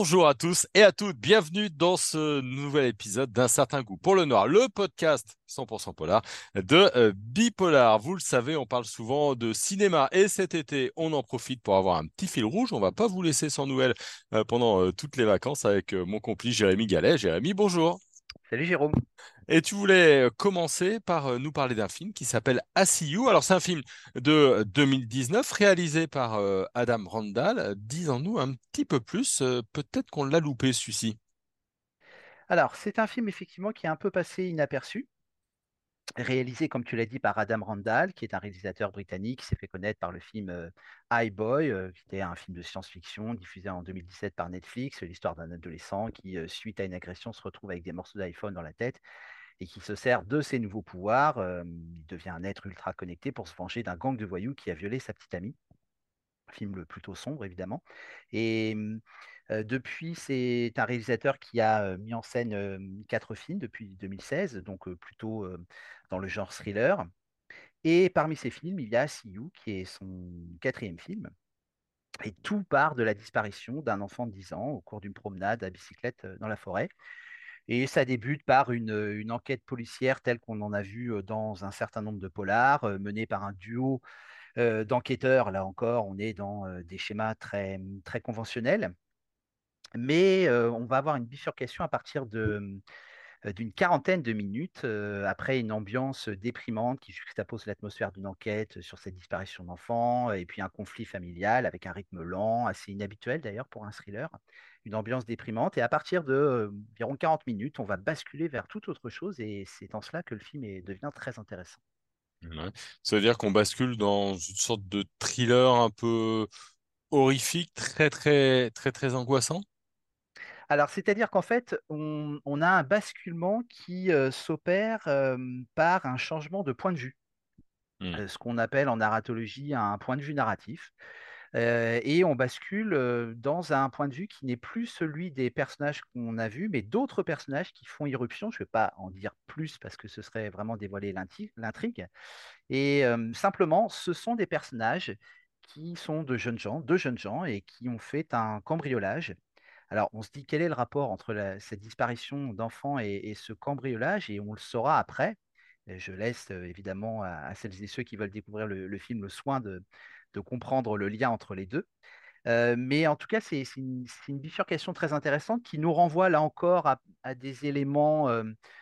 Bonjour à tous et à toutes, bienvenue dans ce nouvel épisode d'Un Certain Goût pour le noir, le podcast 100% polar de Bipolar. Vous le savez, on parle souvent de cinéma et cet été, on en profite pour avoir un petit fil rouge. On va pas vous laisser sans nouvelles pendant toutes les vacances avec mon complice Jérémy Gallet. Jérémy, bonjour. Salut Jérôme. Et tu voulais commencer par nous parler d'un film qui s'appelle I See You. Alors c'est un film de 2019 réalisé par Adam Randall. Dis-en-nous un petit peu plus, peut-être qu'on l'a loupé celui-ci. Alors c'est un film effectivement qui est un peu passé inaperçu, réalisé comme tu l'as dit par Adam Randall, qui est un réalisateur britannique qui s'est fait connaître par le film Boy, qui était un film de science-fiction diffusé en 2017 par Netflix, l'histoire d'un adolescent qui, suite à une agression, se retrouve avec des morceaux d'iPhone dans la tête et qui se sert de ses nouveaux pouvoirs. Il devient un être ultra connecté pour se venger d'un gang de voyous qui a violé sa petite amie. Un film plutôt sombre, évidemment. Et depuis, c'est un réalisateur qui a mis en scène 4 films depuis 2016, donc plutôt dans le genre thriller. Et parmi ces films, il y a I See You, qui est son 4e film. Et tout part de la disparition d'un enfant de 10 ans au cours d'une promenade à bicyclette dans la forêt. Et ça débute par une enquête policière telle qu'on en a vu dans un certain nombre de polars, menée par un duo d'enquêteurs. Là encore, on est dans des schémas très, très conventionnels. Mais on va avoir une bifurcation à partir d'une quarantaine de minutes, après une ambiance déprimante qui juxtapose l'atmosphère d'une enquête sur cette disparition d'enfants, et puis un conflit familial avec un rythme lent, assez inhabituel d'ailleurs pour un thriller, une ambiance déprimante. Et à partir de environ 40 minutes, on va basculer vers toute autre chose, et c'est en cela que le film devient très intéressant. Ouais. Ça veut dire qu'on bascule dans une sorte de thriller un peu horrifique, très très très très angoissant. Alors, c'est-à-dire qu'en fait, on a un basculement qui s'opère par un changement de point de vue, ce qu'on appelle en narratologie un point de vue narratif. Et on bascule dans un point de vue qui n'est plus celui des personnages qu'on a vus, mais d'autres personnages qui font irruption. Je ne vais pas en dire plus parce que ce serait vraiment dévoiler l'intrigue. Et simplement, ce sont des personnages qui sont de jeunes gens et qui ont fait un cambriolage. Alors, on se dit quel est le rapport entre cette disparition d'enfants et ce cambriolage, et on le saura après. Je laisse évidemment à celles et ceux qui veulent découvrir le film le soin de comprendre le lien entre les deux. Mais en tout cas, c'est une bifurcation très intéressante qui nous renvoie là encore à des éléments,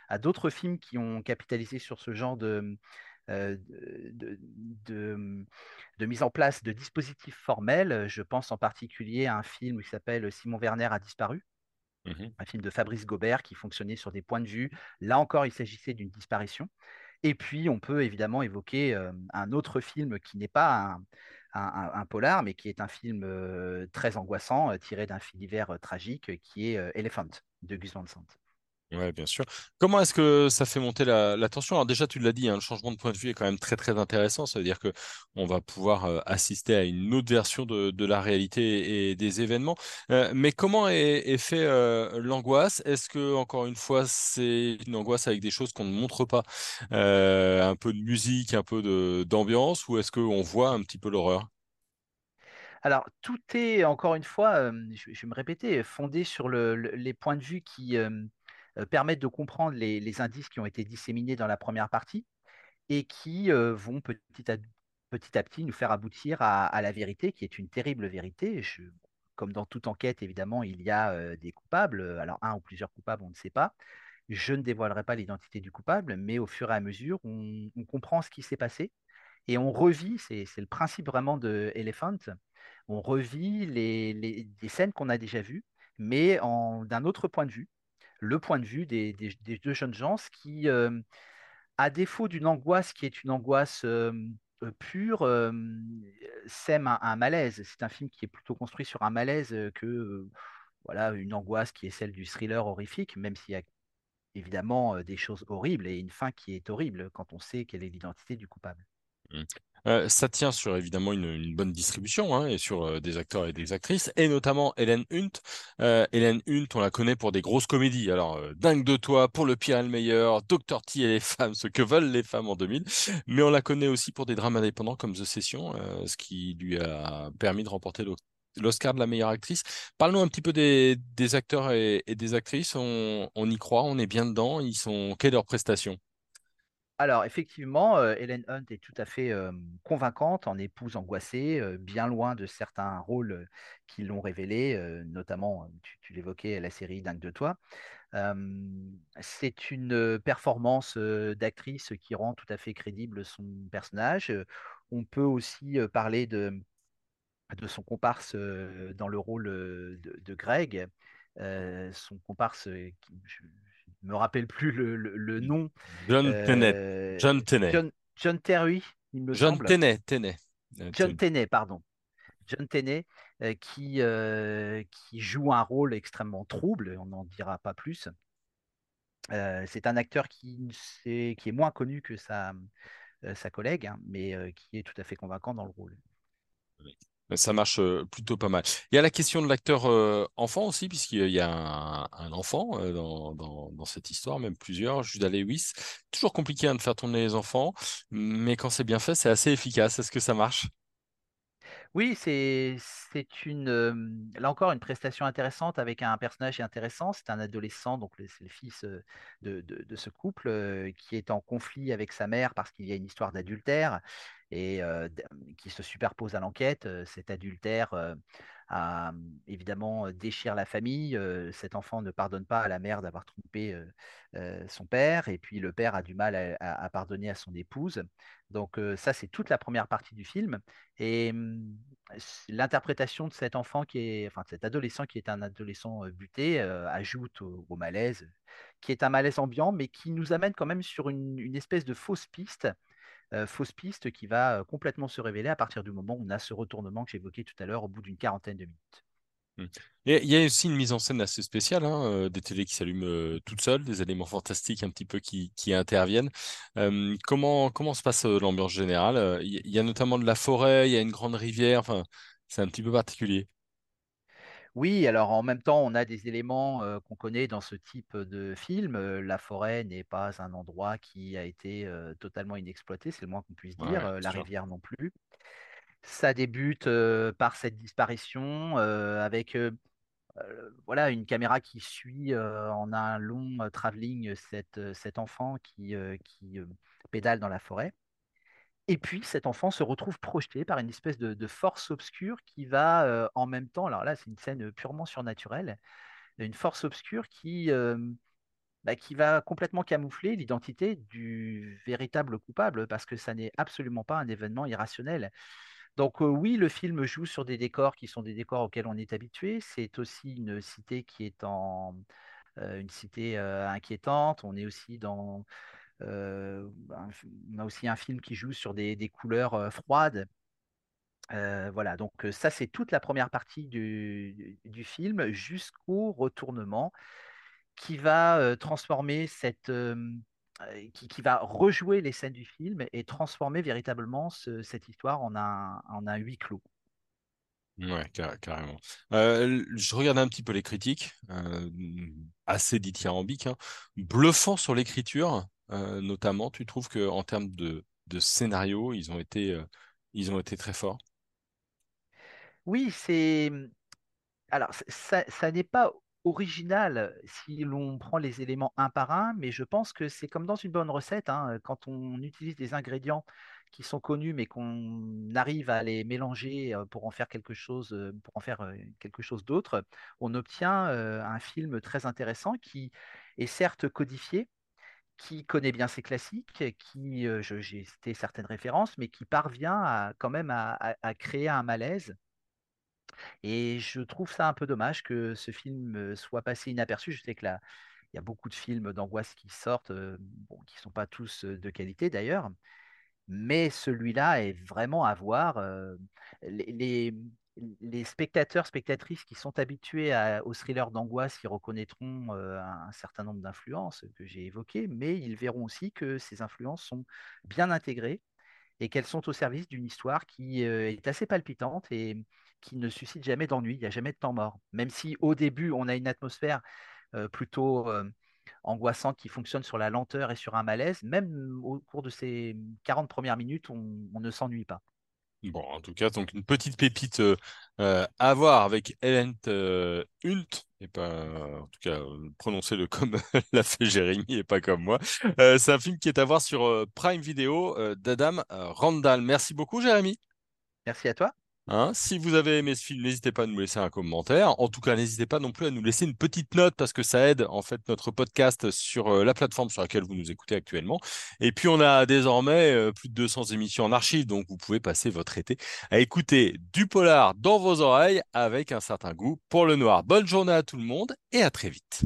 à d'autres films qui ont capitalisé sur ce genre de mise en place de dispositifs formels. Je pense en particulier à un film qui s'appelle Simon Werner a disparu, un film de Fabrice Gobert qui fonctionnait sur des points de vue. Là encore, il s'agissait d'une disparition. Et puis, on peut évidemment évoquer un autre film qui n'est pas un polar, mais qui est un film très angoissant, tiré d'un fait divers tragique, qui est Elephant de Gus Van Sant. Oui, bien sûr. Comment est-ce que ça fait monter la tension? Alors déjà, tu l'as dit, hein, le changement de point de vue est quand même très, très intéressant. Ça veut dire qu'on va pouvoir assister à une autre version de la réalité et des événements. Mais comment est fait l'angoisse? Est-ce que, encore une fois, c'est une angoisse avec des choses qu'on ne montre pas? Un peu de musique, un peu d'ambiance, ou est-ce qu'on voit un petit peu l'horreur? Alors, tout est, encore une fois, je vais me répéter, fondé sur les points de vue qui permettent de comprendre les indices qui ont été disséminés dans la première partie et qui vont petit à petit nous faire aboutir à la vérité, qui est une terrible vérité. Comme dans toute enquête, évidemment, il y a des coupables. Alors, un ou plusieurs coupables, on ne sait pas. Je ne dévoilerai pas l'identité du coupable, mais au fur et à mesure, on comprend ce qui s'est passé et on revit, c'est le principe vraiment de Elephant, on revit des scènes qu'on a déjà vues, mais d'un autre point de vue. Le point de vue des deux jeunes gens, ce qui, à défaut d'une angoisse qui est une angoisse pure, sème un malaise. C'est un film qui est plutôt construit sur un malaise que voilà, une angoisse qui est celle du thriller horrifique, même s'il y a évidemment des choses horribles et une fin qui est horrible quand on sait quelle est l'identité du coupable. Ça tient sur évidemment une bonne distribution, hein, et sur des acteurs et des actrices, et notamment Helen Hunt. Helen Hunt, on la connaît pour des grosses comédies. Alors, Dingue de toi, Pour le pire et le meilleur, Dr. T et les femmes, ce que veulent les femmes en 2000. Mais on la connaît aussi pour des drames indépendants comme The Session, ce qui lui a permis de remporter l'Oscar de la meilleure actrice. Parlons un petit peu des acteurs et des actrices. On y croit, on est bien dedans. Quelle est leur prestation ? Alors, effectivement, Helen Hunt est tout à fait convaincante en épouse angoissée, bien loin de certains rôles qui l'ont révélée, notamment, tu l'évoquais, la série Dingue de toi. C'est une performance d'actrice qui rend tout à fait crédible son personnage. On peut aussi parler de son comparse dans le rôle de Greg, son comparse qui... me rappelle plus le nom. John Tenney, qui joue un rôle extrêmement trouble, on n'en dira pas plus. C'est un acteur qui est moins connu que sa collègue, hein, mais qui est tout à fait convaincant dans le rôle. Oui. Ça marche plutôt pas mal. Il y a la question de l'acteur enfant aussi, puisqu'il y a un enfant dans cette histoire, même plusieurs, Judah Lewis. Toujours compliqué de faire tourner les enfants, mais quand c'est bien fait, c'est assez efficace. Est-ce que ça marche ? Oui, là encore, une prestation intéressante avec un personnage intéressant. C'est un adolescent, donc c'est le fils de ce couple qui est en conflit avec sa mère parce qu'il y a une histoire d'adultère et qui se superpose à l'enquête. Cet adultère évidemment déchire la famille. Cet enfant ne pardonne pas à la mère d'avoir trompé son père, et puis le père a du mal à pardonner à son épouse. Donc ça, c'est toute la première partie du film. Et l'interprétation de cet enfant cet adolescent qui est un adolescent buté ajoute au malaise, qui est un malaise ambiant, mais qui nous amène quand même sur une espèce de fausse piste qui va complètement se révéler à partir du moment où on a ce retournement que j'évoquais tout à l'heure au bout d'une quarantaine de minutes. Et il y a aussi une mise en scène assez spéciale, des télés qui s'allument toutes seules, des éléments fantastiques un petit peu qui interviennent. Comment se passe l'ambiance générale ? Il y a notamment de la forêt, il y a une grande rivière, c'est un petit peu particulier. Oui, alors en même temps, on a des éléments qu'on connaît dans ce type de film. La forêt n'est pas un endroit qui a été totalement inexploité, c'est le moins qu'on puisse dire, la rivière non plus. Ça débute par cette disparition avec une caméra qui suit en un long travelling cet enfant qui pédale dans la forêt. Et puis cet enfant se retrouve projeté par une espèce de force obscure qui va en même temps, alors là c'est une scène purement surnaturelle, une force obscure qui va complètement camoufler l'identité du véritable coupable, parce que ça n'est absolument pas un événement irrationnel. Donc oui, le film joue sur des décors qui sont des décors auxquels on est habitué. C'est aussi une cité qui est une cité inquiétante. On est aussi dans... on a aussi un film qui joue sur des couleurs froides. Donc ça, c'est toute la première partie du film jusqu'au retournement qui va transformer qui va rejouer les scènes du film et transformer véritablement cette histoire en un huis clos. Ouais, carrément. Je regarde un petit peu les critiques, assez dithyrambiques, bluffant sur l'écriture. Notamment, tu trouves qu'en termes de scénario, ils ont été très forts? Oui, alors ça n'est pas original si l'on prend les éléments un par un, mais je pense que c'est comme dans une bonne recette, quand on utilise des ingrédients qui sont connus, mais qu'on arrive à les mélanger pour en faire quelque chose d'autre, on obtient un film très intéressant qui est certes codifié, qui connaît bien ses classiques, j'ai cité certaines références, mais qui parvient quand même à créer un malaise. Et je trouve ça un peu dommage que ce film soit passé inaperçu. Je sais que là, il y a beaucoup de films d'angoisse qui sortent, qui ne sont pas tous de qualité d'ailleurs, mais celui-là est vraiment à voir. Les spectateurs, spectatrices qui sont habitués aux thrillers d'angoisse, ils reconnaîtront un certain nombre d'influences que j'ai évoquées, mais ils verront aussi que ces influences sont bien intégrées et qu'elles sont au service d'une histoire qui est assez palpitante et qui ne suscite jamais d'ennui. Il n'y a jamais de temps mort. Même si au début, on a une atmosphère plutôt angoissante qui fonctionne sur la lenteur et sur un malaise, même au cours de ces 40 premières minutes, on ne s'ennuie pas. Bon, en tout cas, donc une petite pépite à voir avec Helen Hunt, et pas, en tout cas, prononcez-le comme l'a fait Jérémy et pas comme moi. C'est un film qui est à voir sur Prime Video d'Adam Randall. Merci beaucoup, Jérémy. Merci à toi. Hein, si vous avez aimé ce film, n'hésitez pas à nous laisser un commentaire. En tout cas, n'hésitez pas non plus à nous laisser une petite note parce que ça aide en fait notre podcast sur la plateforme sur laquelle vous nous écoutez actuellement. Et puis, on a désormais plus de 200 émissions en archive, donc vous pouvez passer votre été à écouter du polar dans vos oreilles avec un certain goût pour le noir. Bonne journée à tout le monde et à très vite.